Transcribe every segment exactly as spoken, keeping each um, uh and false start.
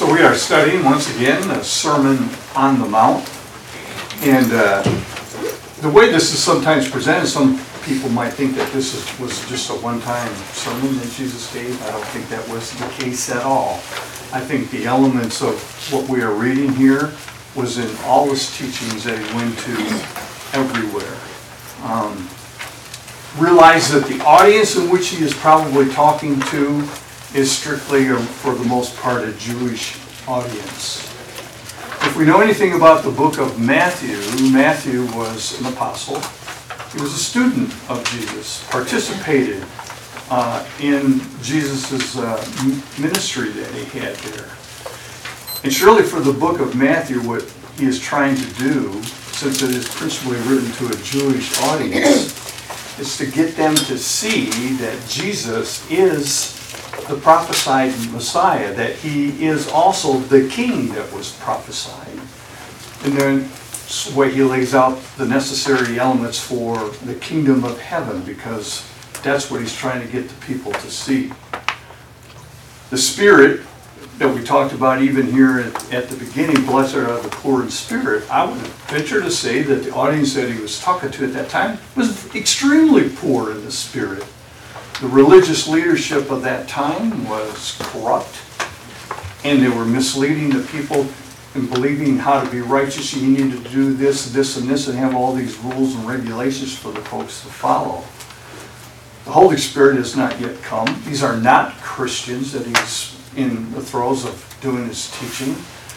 So we are studying, once again, the Sermon on the Mount. And uh, the way this is sometimes presented, some people might think that this is, was just a one-time sermon that Jesus gave. I don't think that was the case at all. I think the elements of what we are reading here was in all his teachings that he went to everywhere. Um, realize that the audience in which he is probably talking to is strictly, or for the most part, a Jewish audience. If we know anything about the book of Matthew, Matthew was an apostle. He was a student of Jesus, participated uh, in Jesus' uh, ministry that he had there. And surely for the book of Matthew, what he is trying to do, since it is principally written to a Jewish audience, is to get them to see that Jesus is the prophesied Messiah, that he is also the king that was prophesied. And then the way he lays out the necessary elements for the kingdom of heaven, because that's what he's trying to get the people to see. The Spirit that we talked about even here at, at the beginning, blessed are the poor in spirit, I would venture to say that the audience that he was talking to at that time was extremely poor in the spirit. The religious leadership of that time was corrupt, and they were misleading the people in believing how to be righteous. You need to do this, this, and this, and have all these rules and regulations for the folks to follow. The Holy Spirit has not yet come. These are not Christians that he's in the throes of doing his teaching.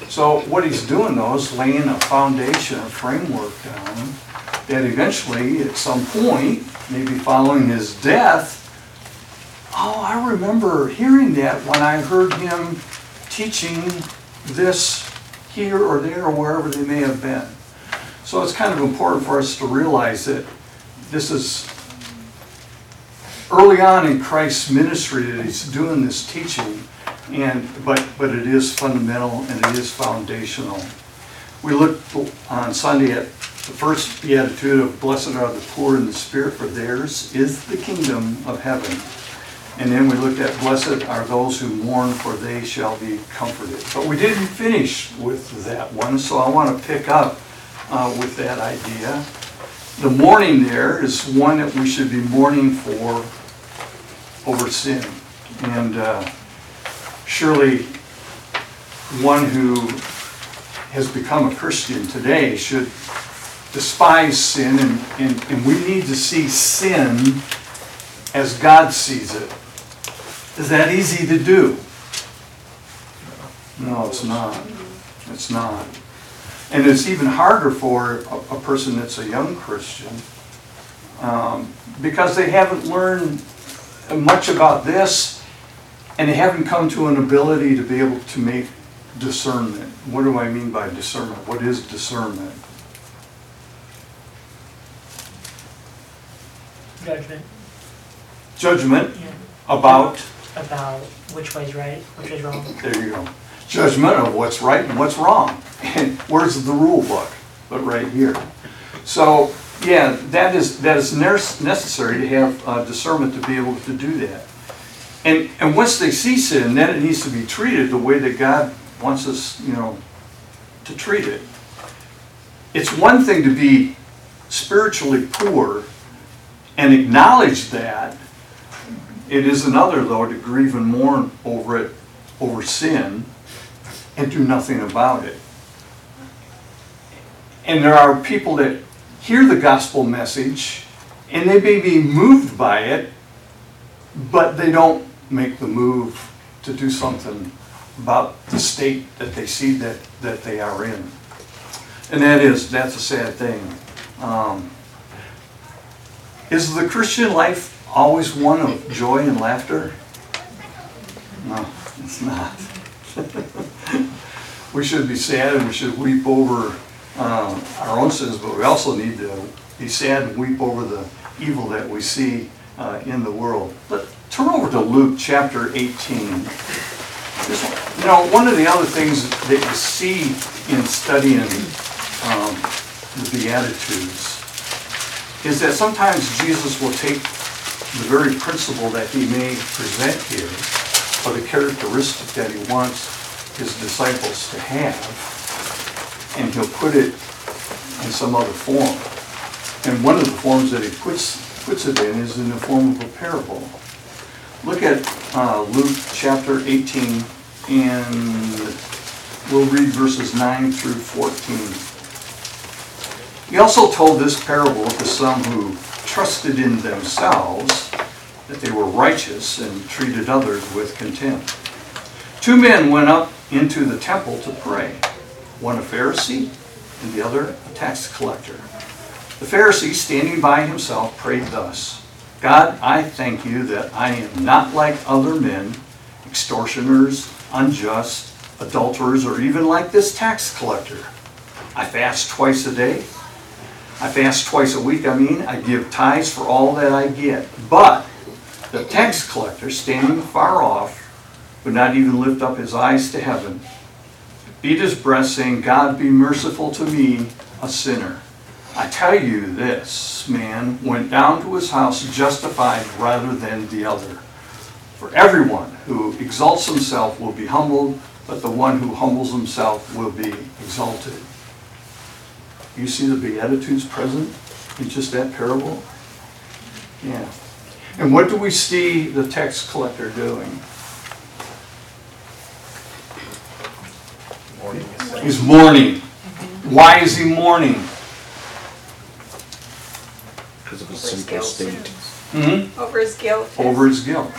So what he's doing, though, is laying a foundation, a framework down, that eventually, at some point, maybe following his death, oh, I remember hearing that when I heard him teaching this here or there or wherever they may have been. So it's kind of important for us to realize that this is early on in Christ's ministry that he's doing this teaching, and but, but it is fundamental and it is foundational. We looked on Sunday at the first Beatitude of blessed are the poor in the spirit, for theirs is the kingdom of heaven. And then we looked at, blessed are those who mourn, for they shall be comforted. But we didn't finish with that one, so I want to pick up uh, with that idea. The mourning there is one that we should be mourning for over sin. And uh, surely one who has become a Christian today should despise sin, and, and, and we need to see sin as God sees it. Is that easy to do? No, it's not. It's not. And it's even harder for a, a person that's a young Christian um, because they haven't learned much about this, and they haven't come to an ability to be able to make discernment. What do I mean by discernment? What is discernment? Judgment. Judgment yeah. about? About which way's right, which is wrong. There you go. Judgment of what's right and what's wrong. And where's the rule book? But right here. So, yeah, that is that is necessary to have uh, discernment to be able to do that. And and once they see sin, then it needs to be treated the way that God wants us, you know, to treat it. It's one thing to be spiritually poor and acknowledge that. It is another, though, to grieve and mourn over it, over sin, and do nothing about it. And there are people that hear the gospel message, and they may be moved by it, but they don't make the move to do something about the state that they see that, that they are in. And that is, that's a sad thing. Um, is the Christian life always one of joy and laughter? No, it's not. We should be sad and we should weep over um, our own sins, but we also need to be sad and weep over the evil that we see uh, in the world. But turn over to Luke chapter eighteen. This, you know, one of the other things that you see in studying um, the Beatitudes is that sometimes Jesus will take the very principle that he may present here, or the characteristic that he wants his disciples to have, and he'll put it in some other form. And one of the forms that he puts puts it in is in the form of a parable. Look at uh, Luke chapter eighteen, and we'll read verses nine through fourteen. He also told this parable to some who trusted in themselves that they were righteous and treated others with contempt. Two men went up into the temple to pray, one a Pharisee and the other a tax collector. The Pharisee, standing by himself, prayed thus, "God, I thank you that I am not like other men, extortioners, unjust, adulterers, or even like this tax collector. I fast twice a day. I fast twice a week, I mean. I give tithes for all that I get. But the tax collector, standing far off, would not even lift up his eyes to heaven, beat his breast, saying, 'God, be merciful to me, a sinner.' I tell you, this man went down to his house justified rather than the other. For everyone who exalts himself will be humbled, but the one who humbles himself will be exalted." You see the Beatitudes present in just that parable? Yeah. And what do we see the tax collector doing? He's mourning. Why is he mourning? Because of a simple state. Mm-hmm. Over his guilt. Over his guilt.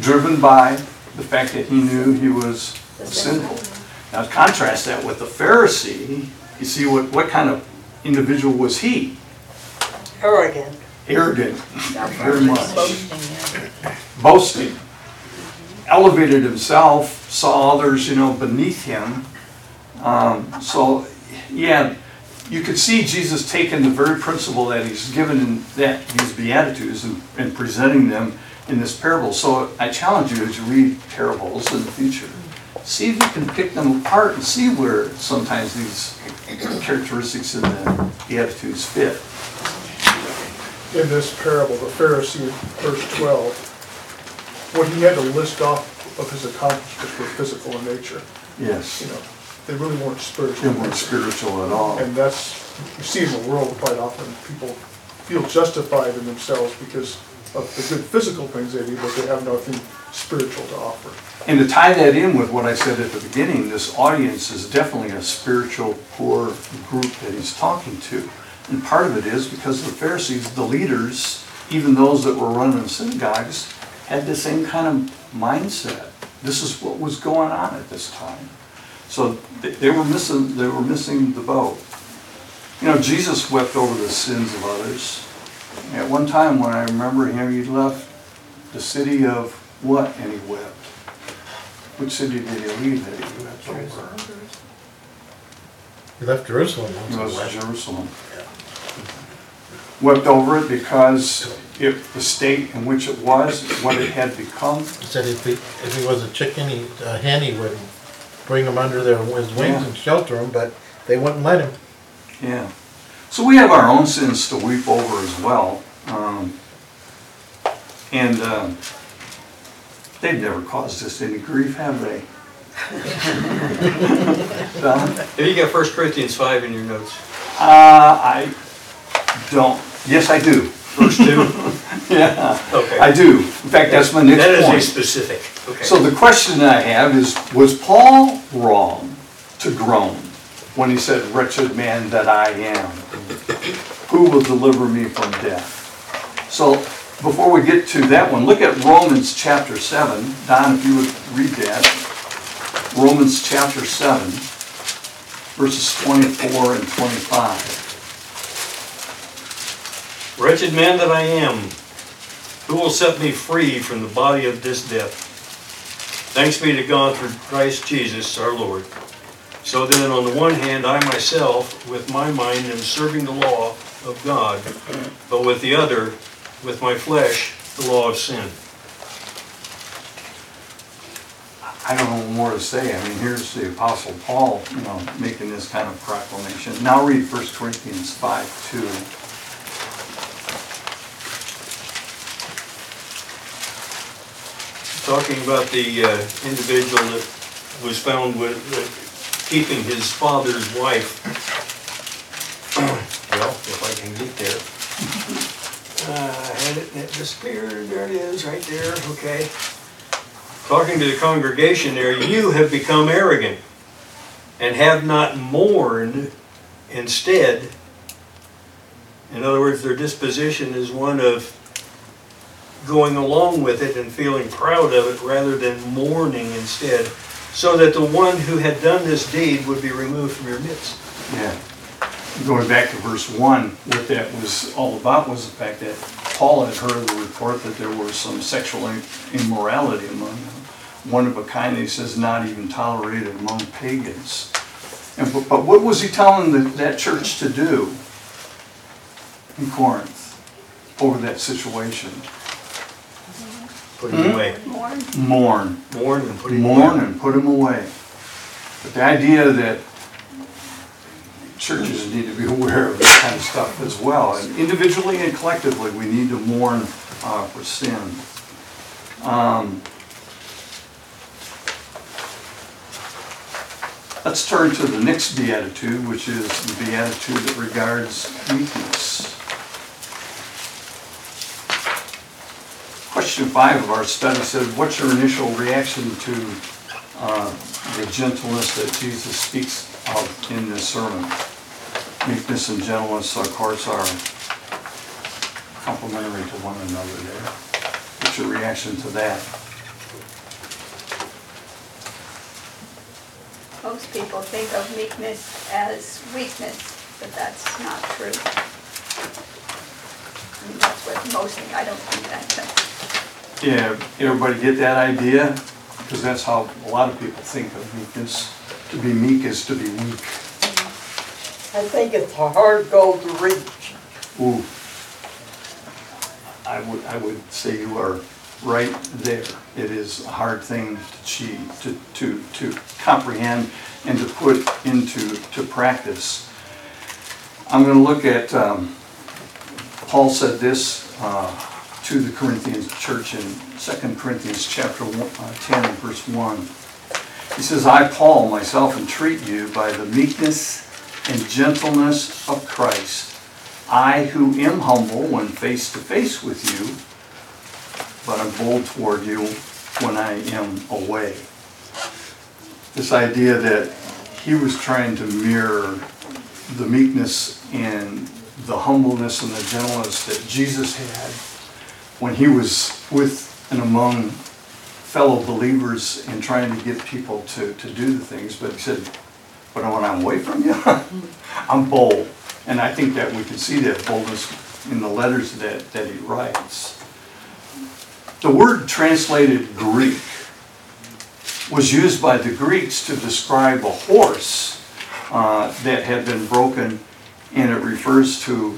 Driven by the fact that he knew he was sinful. Now contrast that with the Pharisee. You see what, what kind of individual was he? Arrogant. Arrogant. Very much. Boasting. Yeah. Boasting. Elevated himself, saw others, you know, beneath him. Um, so, yeah, you could see Jesus taking the very principle that he's given in that these Beatitudes and, and presenting them in this parable. So I challenge you as you read parables in the future, see if you can pick them apart and see where sometimes these characteristics in the Beatitudes fit. In this parable, the Pharisee, verse twelve, what he had to list off of his accomplishments were physical in nature. Yes. You know, they really weren't spiritual. They weren't spiritual at all. And that's, you see in the world quite often, people feel justified in themselves because of the good physical things they do, but they have nothing spiritual to offer. And to tie that in with what I said at the beginning, this audience is definitely a spiritual poor group that he's talking to. And part of it is because the Pharisees, the leaders, even those that were running synagogues, had the same kind of mindset. This is what was going on at this time. So they were missing, they were missing the boat. You know, Jesus wept over the sins of others. At one time when I remember him, he left the city of what and he wept? Which city did he leave that he wept over? He left Jerusalem. He left Jerusalem. Yeah. Wept over it because if the state in which it was, what it had become. He said if he, if he was a chicken, he, a hen, he wouldn't bring them under their his wings yeah. and shelter them, but they wouldn't let him. Yeah. So we have our own sins to weep over as well. Um, and um, they've never caused us any grief, have they? Have you got First Corinthians five in your notes? Uh, I don't. Yes, I do. Verse two? Yeah, okay. I do. In fact, that's my next point. That is a specific. Okay. So the question that I have is, was Paul wrong to groan when he said, "Wretched man that I am, who will deliver me from death?" So before we get to that one, look at Romans chapter seven. Don, if you would read that. Romans chapter seven, verses twenty-four and twenty-five. "Wretched man that I am, who will set me free from the body of this death? Thanks be to God through Christ Jesus our Lord. So then on the one hand I myself with my mind am serving the law of God, but with the other, with my flesh, the law of sin." I don't know more to say. I mean, here's the Apostle Paul, you know, making this kind of proclamation. Now read First Corinthians five two. Talking about the uh, individual that was found with, with keeping his father's wife. Well, if I can get there. Uh, I had it and it disappeared. There it is, right there. Okay. Talking to the congregation there, you have become arrogant and have not mourned instead. In other words, their disposition is one of going along with it and feeling proud of it rather than mourning instead, so that the one who had done this deed would be removed from your midst. Yeah. Going back to verse one, what that was all about was the fact that Paul had heard the report that there was some sexual immorality among them. One of a kind, he says, not even tolerated among pagans. And, but, but what was he telling the, that church to do in Corinth over that situation? Put him hmm? away. Mourn. Mourn. Mourn and put him away. Mourn and put him away. But the idea that churches need to be aware of this kind of stuff as well. And individually and collectively, we need to mourn uh, for sin. Um, let's turn to the next beatitude, which is the beatitude that regards meekness. Question five of our study said, what's your initial reaction to uh, the gentleness that Jesus speaks of in this sermon? Meekness and gentleness, of course, are complementary to one another there. What's your reaction to that? Most people think of meekness as weakness, but that's not true. I mean, that's what most think. I don't think that. Yeah, everybody get that idea? Because that's how a lot of people think of meekness. To be meek is to be weak. I think it's a hard goal to reach. Ooh. I would I would say you are right there. It is a hard thing to achieve, to, to, to comprehend and to put into to practice. I'm going to look at, um, Paul said this uh, to the Corinthians church in Second Corinthians chapter ten, verse one. He says, I, Paul, myself entreat you by the meekness and gentleness of Christ, I who am humble when face to face with you, but am bold toward you when I am away. This idea that he was trying to mirror the meekness and the humbleness and the gentleness that Jesus had when he was with and among fellow believers and trying to get people to, to do the things, but he said, but when I'm away from you, I'm bold. And I think that we can see that boldness in the letters that, that he writes. The word translated Greek was used by the Greeks to describe a horse uh, that had been broken, and it refers to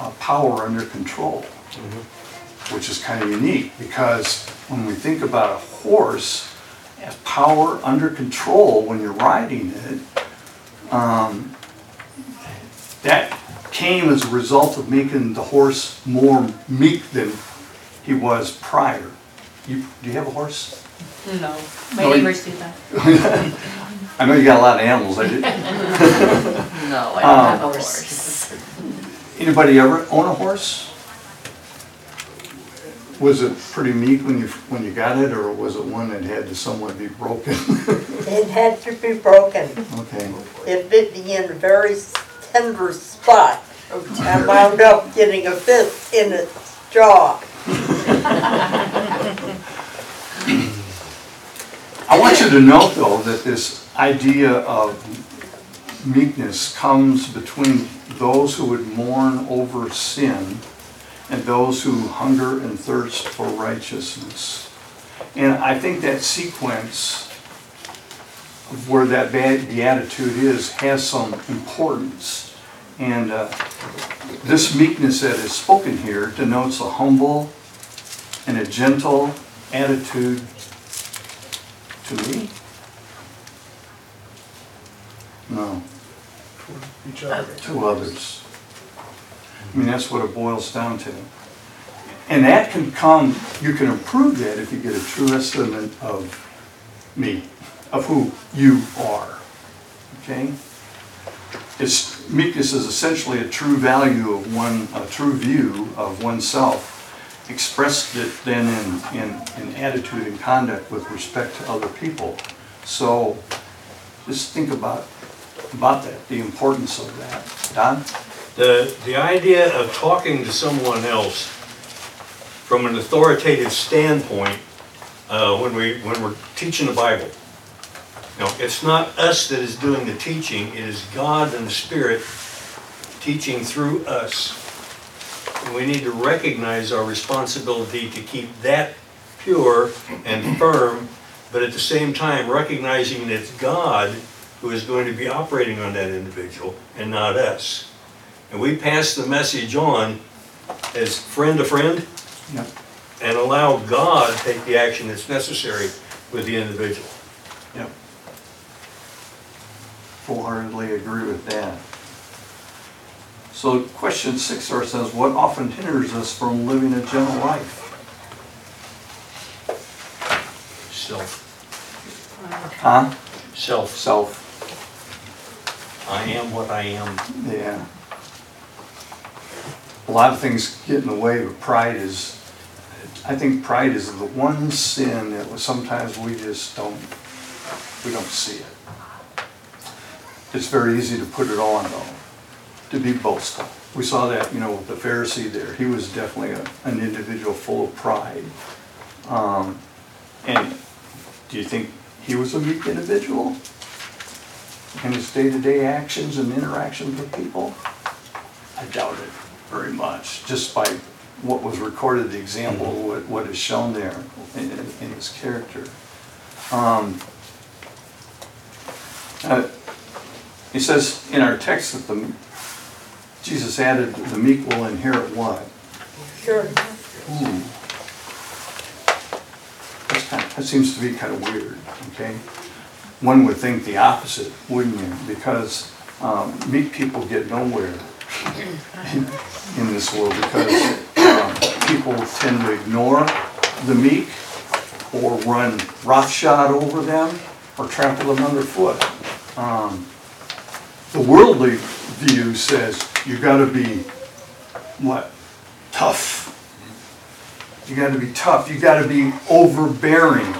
uh, power under control, mm-hmm. which is kind of unique because when we think about a horse, as power under control when you're riding it, um, that came as a result of making the horse more meek than he was prior. You, do you have a horse? No. My no, neighbors you, do that. I know you got a lot of animals. I did. No, I don't um, have a horse. Anybody ever own a horse? Was it pretty meek when you when you got it, or was it one that had to somewhat be broken? It had to be broken. Okay. It bit me in a very tender spot. I wound up getting a fist in its jaw. I want you to note, though, that this idea of meekness comes between those who would mourn over sin and those who hunger and thirst for righteousness. And I think that sequence of where that bad beatitude is has some importance. And uh, this meekness that is spoken here denotes a humble and a gentle attitude to me. No. Each other. To others. I mean, that's what it boils down to. And that can come, you can improve that if you get a true estimate of me, of who you are. Okay? It's, meekness is essentially a true value of one, a true view of oneself, expressed it then in, in, in attitude and conduct with respect to other people. So just think about about that, the importance of that. Don? The, the idea of talking to someone else from an authoritative standpoint uh, when, we, when we're teaching the Bible. No, it's not us that is doing the teaching. It is God and the Spirit teaching through us. And we need to recognize our responsibility to keep that pure and firm, but at the same time recognizing that it's God who is going to be operating on that individual and not us. And we pass the message on as friend to friend, yeah, and allow God to take the action that's necessary with the individual. Yeah. Wholeheartedly agree with that. So question six or says, what often hinders us from living a gentle life? Self. Huh? Self. Self. I am what I am. Yeah. A lot of things get in the way, but pride is, I think pride is the one sin that sometimes we just don't, we don't see it. It's very easy to put it on, though, to be boastful. We saw that, you know, with the Pharisee there. He was definitely a, an individual full of pride. Um, and do you think he was a meek individual in his day-to-day actions and interactions with people? I doubt it very much, just by what was recorded, the example, what, what is shown there in, in his character. Um, uh, He says in our text that the, Jesus added, the meek will inherit what? Sure. Ooh. That's kind of, that seems to be kind of weird, okay? One would think the opposite, wouldn't you? Because um, meek people get nowhere in, in this world, because um, people tend to ignore the meek or run roughshod over them or trample them underfoot. Um, The worldly view says you got to be what? Tough. You got to be tough. You got to be overbearing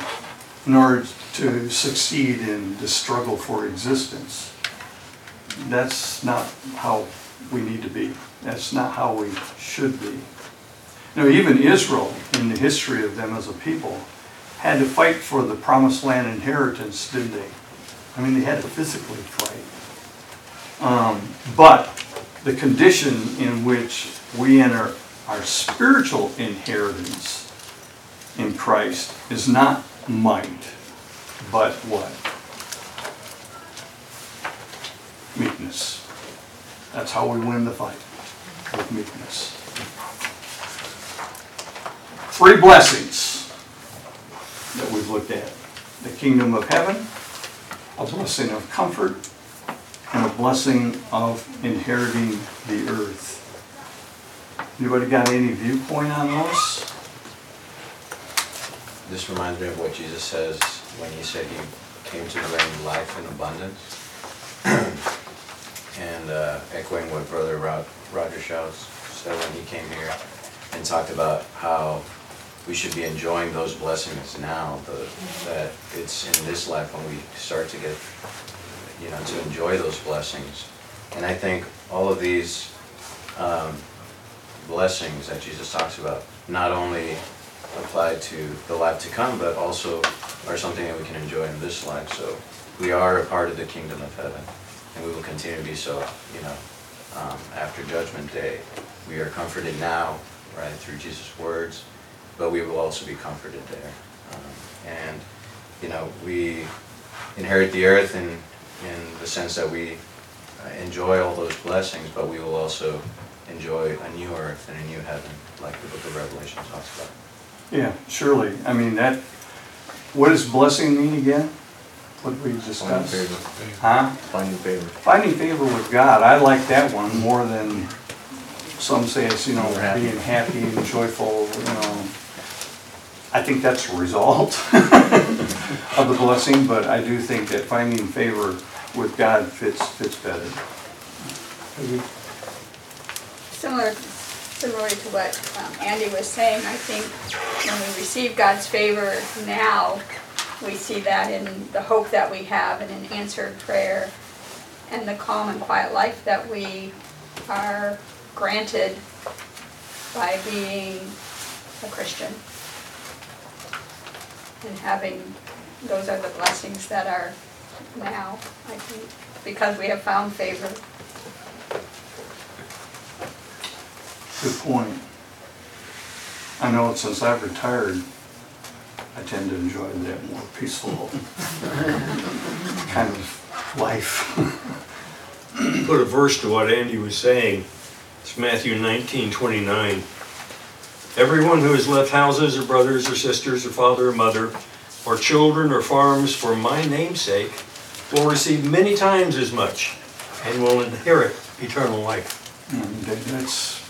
in order to succeed in the struggle for existence. That's not how we need to be. That's not how we should be. Now, even Israel, in the history of them as a people, had to fight for the promised land inheritance, didn't they? I mean, they had to physically fight. Um, but the condition in which we enter our spiritual inheritance in Christ is not might, but what? Meekness. That's how we win the fight, with meekness. Three blessings that we've looked at. The kingdom of heaven, a blessing of comfort, and a blessing of inheriting the earth. Anybody got any viewpoint on those? This reminds me of what Jesus says when he said he came to bring life in abundance. And uh, echoing what Brother Rod- Roger Shouse said when he came here and talked about how we should be enjoying those blessings now, the, that it's in this life when we start to get, you know, to enjoy those blessings. And I think all of these um, blessings that Jesus talks about not only apply to the life to come, but also are something that we can enjoy in this life. So we are a part of the kingdom of heaven, and we will continue to be so, you know, um, after Judgment Day. We are comforted now, right, through Jesus' words, but we will also be comforted there. Um, and, you know, we inherit the earth and in the sense that we enjoy all those blessings, but we will also enjoy a new earth and a new heaven, like the book of Revelation talks about. Yeah, surely. I mean, that. What does blessing mean again? What we discussed? Finding favor. Huh? Finding favor. Finding favor with God. I like that one more than some say it's, you know, happy. Being happy and joyful. You know, I think that's a result. of the blessing, but I do think that finding favor with God fits fits better. Similar, similar to what um, Andy was saying, I think when we receive God's favor now, we see that in the hope that we have and in answered prayer and the calm and quiet life that we are granted by being a Christian. And having, those are the blessings that are now, I think, because we have found favor. Good point. I know since I've retired, I tend to enjoy that more peaceful kind of life. Put a verse to what Andy was saying. It's Matthew nineteen twenty-nine. Everyone who has left houses or brothers or sisters or father or mother or children or farms for my name's sake will receive many times as much and will inherit eternal life. Mm, that's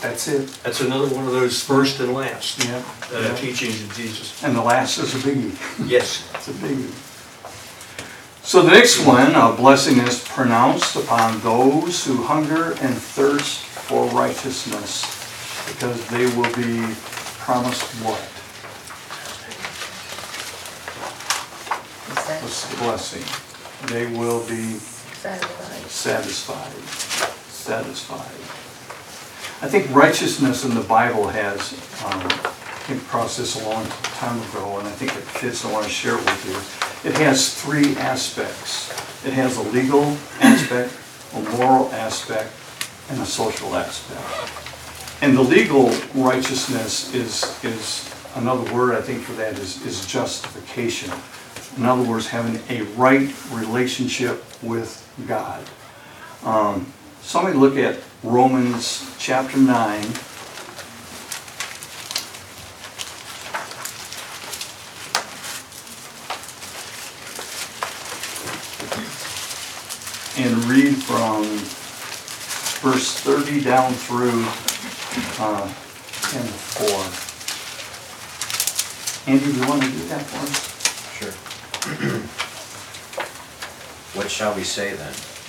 that's it. That's another one of those first and last yeah, uh, yeah. teachings of Jesus. And the last is a biggie. Yes. It's a biggie. So the next one, a blessing is pronounced upon those who hunger and thirst for righteousness, because they will be promised what? What's the blessing? They will be satisfied. Satisfied. I think righteousness in the Bible has, um, I came across this a long time ago, and I think it fits, I want to share it with you. It has three aspects. It has a legal aspect, a moral aspect, and a social aspect. And the legal righteousness is is another word I think for that is, is justification. In other words, having a right relationship with God. Um, somebody look at Romans chapter nine. And read from verse thirty down through Uh, and four. Andy, do you want to do that for us? Sure. What shall we say then?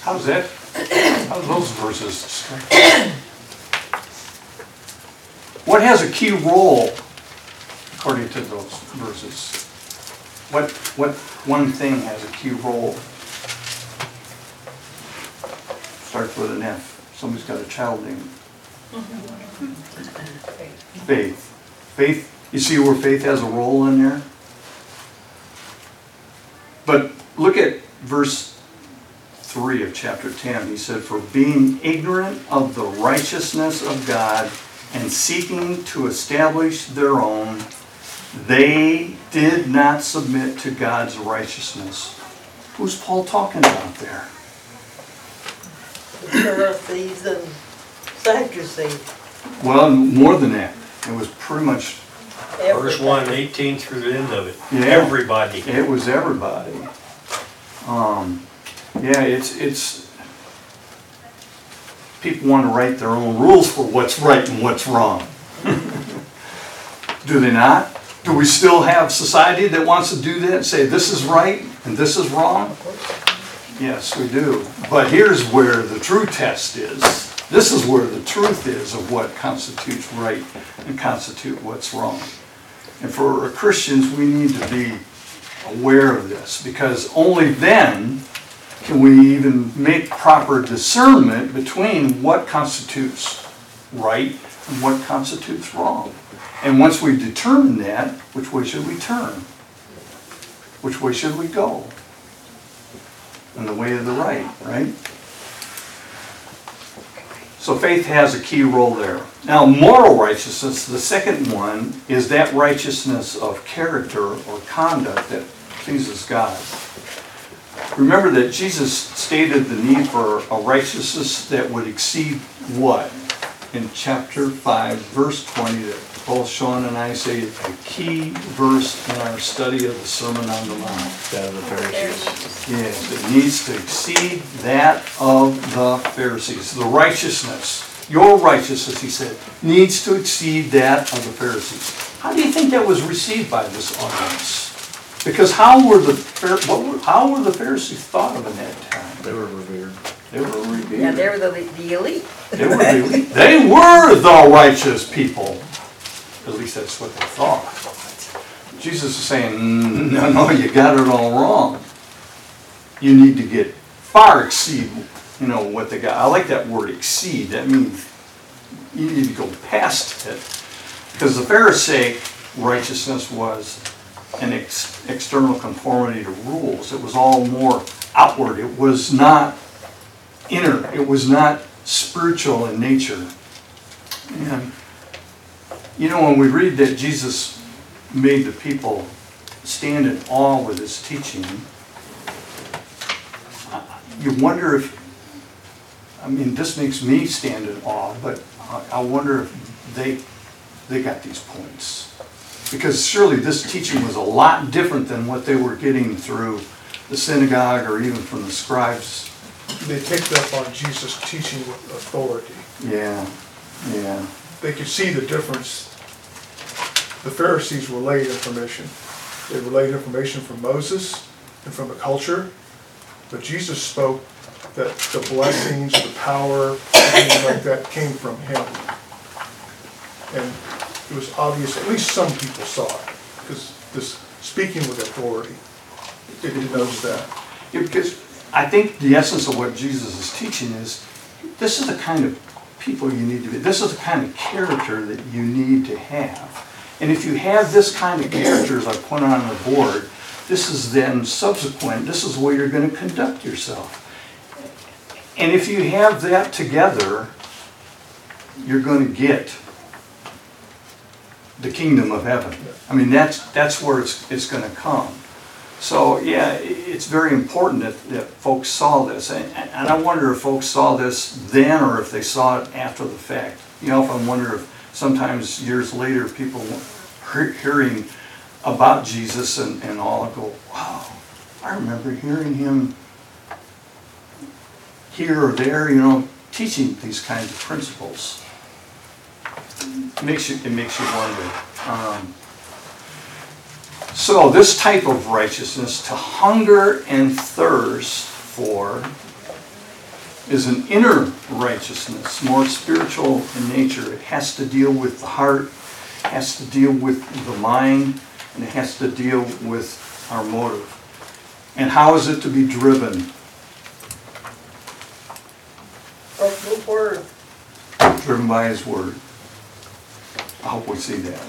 How's that? How's those verses? What has a key role according to those verses? What what one thing has a key role? Starts with an F. Somebody's got a child name. Faith. Faith. You see where faith has a role in there? But look at verse three of chapter ten. He said, For being ignorant of the righteousness of God and seeking to establish their own, they did not submit to God's righteousness. Who's Paul talking about there? The Pharisees and Sadducees. Well, more than that. It was pretty much... Verse one, eighteen through the end of it. Yeah, everybody. It was everybody. Um, yeah, it's... it's. People want to write their own rules for what's right and what's wrong. Do they not? Do we still have society that wants to do that and say this is right and this is wrong? Yes, we do. But here's where the true test is. This is where the truth is of what constitutes right and constitute what's wrong. And for Christians, we need to be aware of this, because only then can we even make proper discernment between what constitutes right and what constitutes wrong. And once we determine that, which way should we turn? Which way should we go? In the way of the right, right? So faith has a key role there. Now, moral righteousness, the second one, is that righteousness of character or conduct that pleases God. Remember that Jesus stated the need for a righteousness that would exceed what? In chapter five, verse twenty, that both Sean and I say is a key verse in our study of the Sermon on the Mount. That of the Pharisees. Yes, it needs to exceed that of the Pharisees. The righteousness, your righteousness, he said, needs to exceed that of the Pharisees. How do you think that was received by this audience? Because how were the what were, how were the Pharisees thought of in that time? They were revered. They were revered. Yeah, they were the, the elite. They were the elite. They were the righteous people. At least that's what they thought. Jesus is saying, no, no, you got it all wrong. You need to get far exceed, you know, what they got. I like that word exceed. That means you need to go past it. Because the Pharisaic righteousness was an ex- external conformity to rules. It was all more outward. It was not inner. It was not spiritual in nature. And you know, when we read that Jesus made the people stand in awe with his teaching, you wonder if, I mean, this makes me stand in awe, but I wonder if they they got these points. Because surely this teaching was a lot different than what they were getting through the synagogue or even from the scribes. They picked up on Jesus' teaching with authority. Yeah, yeah. They could see the difference. The Pharisees relayed information. They relayed information from Moses and from the culture. But Jesus spoke that the blessings, the power, things like that came from him. And it was obvious, at least some people saw it, because this speaking with authority, they didn't notice that. Yeah, because I think the essence of what Jesus is teaching is, this is the kind of people you need to be. This is the kind of character that you need to have. And if you have this kind of character, as I put on the board, this is then subsequent. This is the way you're going to conduct yourself. And if you have that together, you're going to get the kingdom of heaven. I mean, that's that's where it's it's going to come. So, yeah, it's very important that, that folks saw this. And, and I wonder if folks saw this then or if they saw it after the fact. You know, if I wonder if sometimes years later people hearing about Jesus and, and all go, wow, I remember hearing him here or there, you know, teaching these kinds of principles. It makes you, it makes you wonder. Um, So this type of righteousness, to hunger and thirst for, is an inner righteousness, more spiritual in nature. It has to deal with the heart, it has to deal with the mind, and it has to deal with our motive. And how is it to be driven? By his word. Driven by his word. I hope we see that.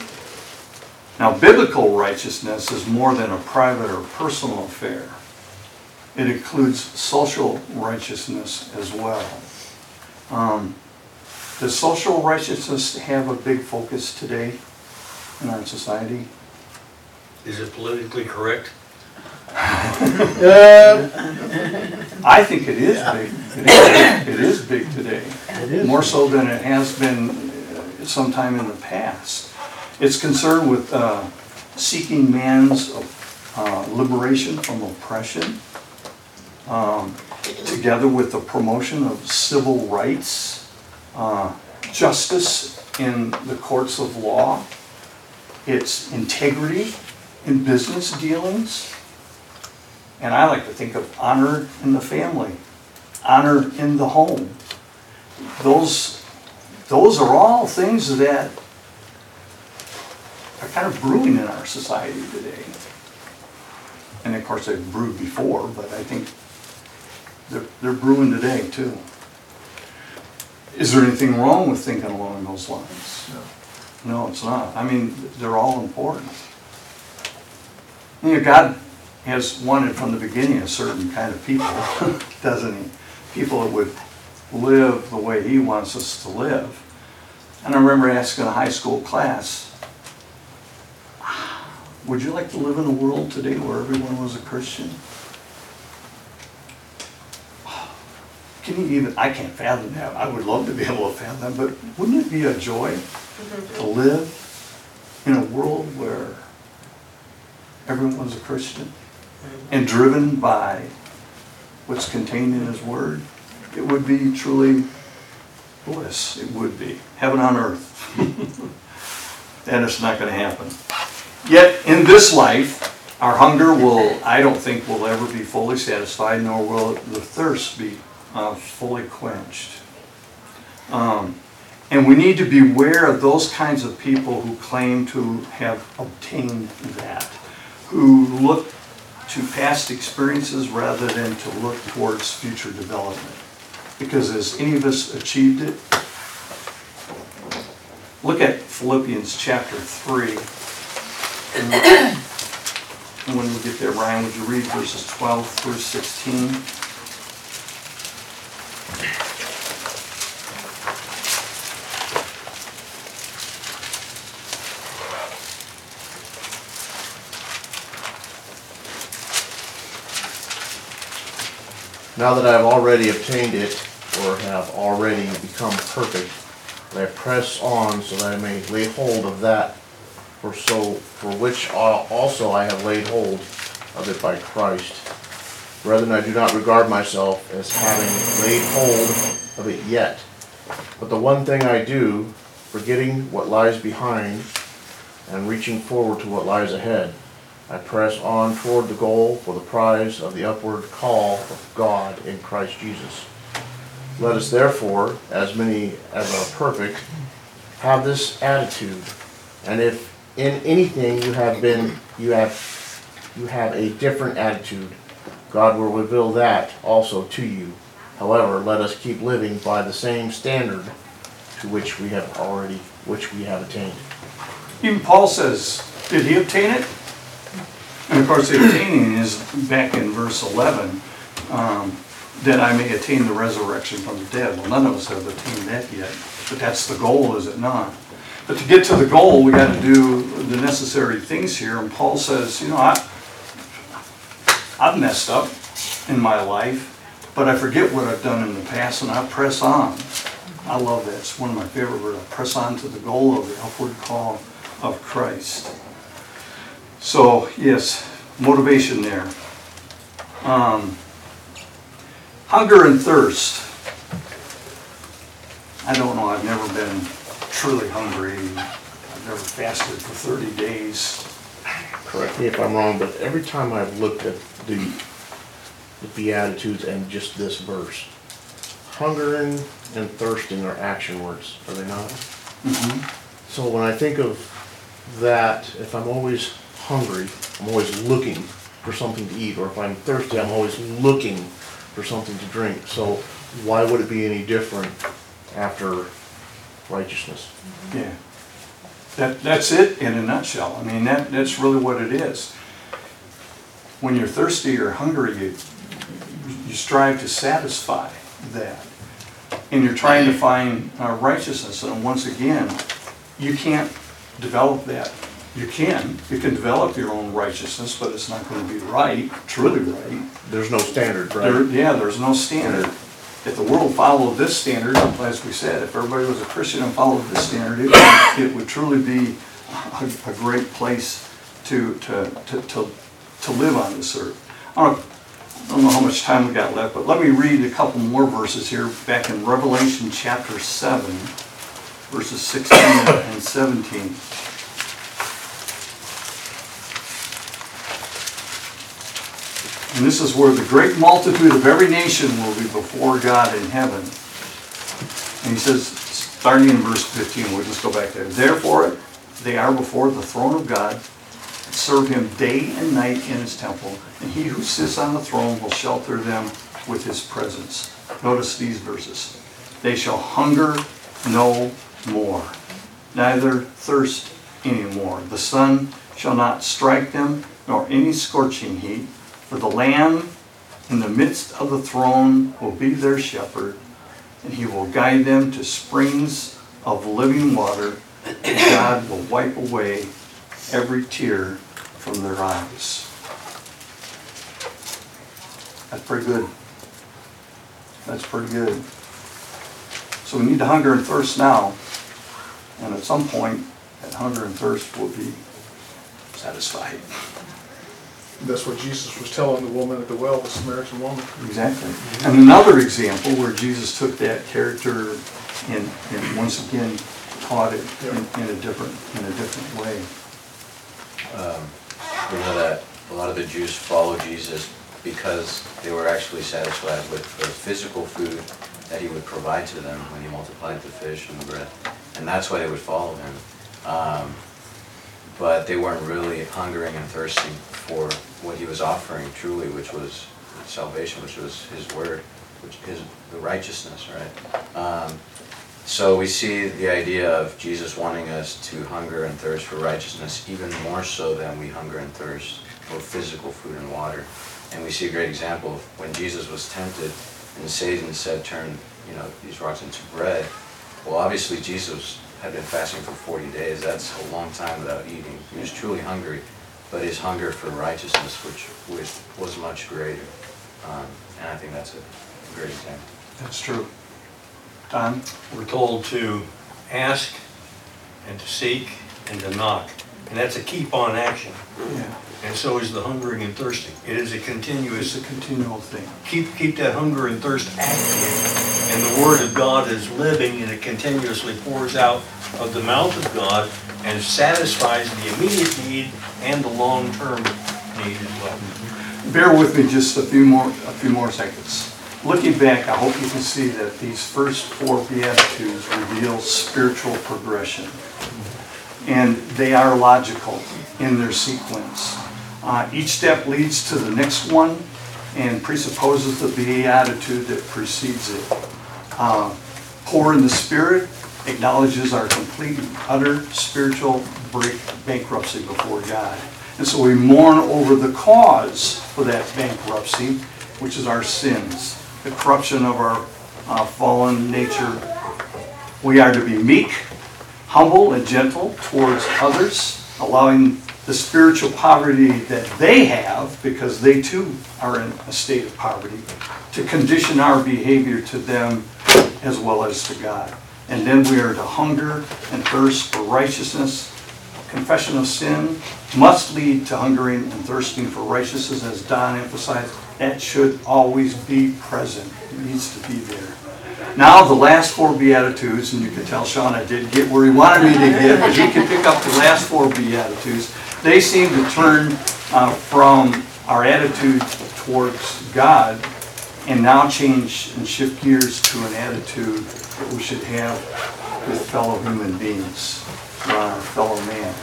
Now, biblical righteousness is more than a private or personal affair. It includes social righteousness as well. Um, does social righteousness have a big focus today in our society? Is it politically correct? I think it is big. It is, it is big today. It is. More so than it has been sometime in the past. It's concerned with uh, seeking man's uh, liberation from oppression, um, together with the promotion of civil rights, uh, justice in the courts of law, its integrity in business dealings, and I like to think of honor in the family, honor in the home. Those, those are all things that are kind of brewing in our society today. And of course they've brewed before, but I think they're, they're brewing today too. Is there anything wrong with thinking along those lines? No, no, it's not. I mean, they're all important. You know, God has wanted from the beginning a certain kind of people, doesn't He? People that would live the way He wants us to live. And I remember asking a high school class, would you like to live in a world today where everyone was a Christian? Can you even, I can't fathom that. I would love to be able to fathom that, but wouldn't it be a joy to live in a world where everyone's a Christian and driven by what's contained in His Word? It would be truly bliss. It would be heaven on earth. And it's not going to happen. Yet in this life, our hunger will, I don't think, will ever be fully satisfied, nor will the thirst be Uh, fully quenched. Um, and we need to beware of those kinds of people who claim to have obtained that, who look to past experiences rather than to look towards future development. Because has any of us achieved it? Look at Philippians chapter three. And when we get there, Ryan, would you read verses twelve through sixteen? Now that I have already obtained it, or have already become perfect, I press on so that I may lay hold of that, for so for which also I have laid hold of it by Christ. Brethren, I do not regard myself as having laid hold of it yet, but the one thing I do, forgetting what lies behind and reaching forward to what lies ahead, I press on toward the goal for the prize of the upward call of God in Christ Jesus. Let us therefore, as many as are perfect, have this attitude, and if in anything you have been, you have, you have a different attitude, God will reveal that also to you. However, let us keep living by the same standard to which we have already, which we have attained. Even Paul says, did he obtain it? And of course, the obtaining is back in verse eleven, um, that I may attain the resurrection from the dead. Well, none of us have attained that yet, but that's the goal, is it not? But to get to the goal, we got to do the necessary things here. And Paul says, you know, I, I've messed up in my life, but I forget what I've done in the past, and I press on. I love that. It's one of my favorite words. I press on to the goal of the upward call of Christ. So, yes, motivation there. Um, hunger and thirst. I don't know. I've never been truly hungry. I've never fasted for thirty days. Correct me if I'm wrong, but every time I've looked at the, the Beatitudes and just this verse, hungering and thirsting are action words, are they not? Mm-hmm. So when I think of that, if I'm always hungry, I'm always looking for something to eat, or if I'm thirsty, I'm always looking for something to drink. So why would it be any different after righteousness? Yeah, that that's it in a nutshell. I mean, that that's really what it is. When you're thirsty or hungry, you you strive to satisfy that, and you're trying to find uh, righteousness. And once again, you can't develop that. You can. You can develop your own righteousness, but it's not going to be right, truly right. There's no standard, right? There, yeah, there's no standard. If the world followed this standard, as we said, if everybody was a Christian and followed this standard, it would, it would truly be a, a great place to to, to to to live on this earth. I don't, I don't know how much time we got left, but let me read a couple more verses here back in Revelation chapter seven, verses sixteen and seventeen. And this is where the great multitude of every nation will be before God in heaven. And he says, starting in verse fifteen, we'll just go back there. Therefore, they are before the throne of God, serve him day and night in his temple, and he who sits on the throne will shelter them with his presence. Notice these verses. They shall hunger no more, neither thirst any more. The sun shall not strike them, nor any scorching heat, for the Lamb in the midst of the throne will be their shepherd, and he will guide them to springs of living water, and God will wipe away every tear from their eyes. That's pretty good. That's pretty good. So we need to hunger and thirst now, and at some point, that hunger and thirst will be satisfied. That's what Jesus was telling the woman at the well, the Samaritan woman. Exactly. And another example where Jesus took that character and, and once again taught it yeah. in, in a different in a different way. Um, we know that a lot of the Jews followed Jesus because they were actually satisfied with the physical food that he would provide to them when he multiplied the fish and the bread, and that's why they would follow him. Um, but they weren't really hungering and thirsting for what he was offering truly, which was salvation, which was his word, which is the righteousness, right? Um, so we see the idea of Jesus wanting us to hunger and thirst for righteousness even more so than we hunger and thirst for physical food and water. And we see a great example of when Jesus was tempted and Satan said, turn, you know, these rocks into bread. Well, obviously Jesus had been fasting for forty days. That's a long time without eating. He was truly hungry, but his hunger for righteousness, which, which was much greater. Um, and I think that's a great example. That's true. Don? We're told to ask and to seek and to knock. And that's a keep on action. Yeah. And so is the hungering and thirsting. It is a continuous... It's a continual thing. Keep, keep that hunger and thirst active. And the Word of God is living, and it continuously pours out of the mouth of God and satisfies the immediate need and the long-term need as well. Bear with me just a few more, a few more seconds. Looking back, I hope you can see that these first four Beatitudes reveal spiritual progression. And they are logical in their sequence. Uh, each step leads to the next one and presupposes the beatitude that precedes it. Uh, poor in the Spirit acknowledges our complete and utter spiritual break, bankruptcy before God. And so we mourn over the cause for that bankruptcy, which is our sins, the corruption of our uh, fallen nature. We are to be meek, humble and gentle towards others, allowing the spiritual poverty that they have, because they too are in a state of poverty, to condition our behavior to them as well as to God. And then we are to hunger and thirst for righteousness. Confession of sin must lead to hungering and thirsting for righteousness, as Don emphasized. That should always be present. It needs to be there. Now the last four Beatitudes, and you can tell Sean I did get where he wanted me to get, but he can pick up the last four Beatitudes. They seem to turn uh, from our attitude towards God and now change and shift gears to an attitude that we should have with fellow human beings, uh, fellow man.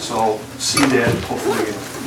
So see that hopefully in